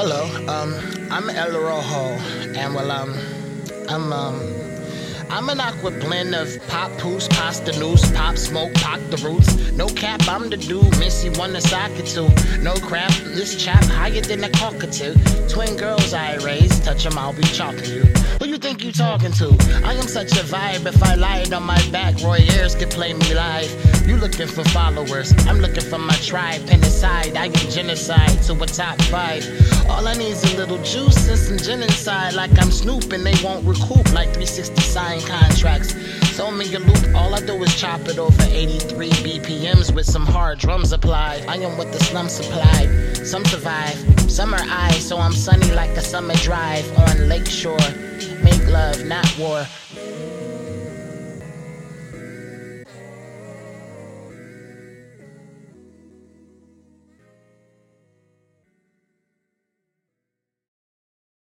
Hello, I'm El. Rojo, and I'm an awkward blend of pop poos, pasta loose, pop smoke, pop the roots. No cap, I'm the dude, Missy won the soccer too. No crap, this chap higher than a cockatoo. Twin girls I raised, touch them, I'll be chopping you. Who you think you talking to? I am such a vibe, if I lied on my back, Roy Ayers could play me live. You looking for followers, I'm looking for my tribe. Penticide, I get genocide to a top 5. All I need's a little juice and some gin inside. Like I'm Snoop and they won't recoup, like 360 sign contracts. So me a loop, all I do is chop it over 83 BPMs with some hard drums applied. I am what the slum supplied. Some survive, some are I, so I'm sunny like a summer drive on Lakeshore. Make love, not war.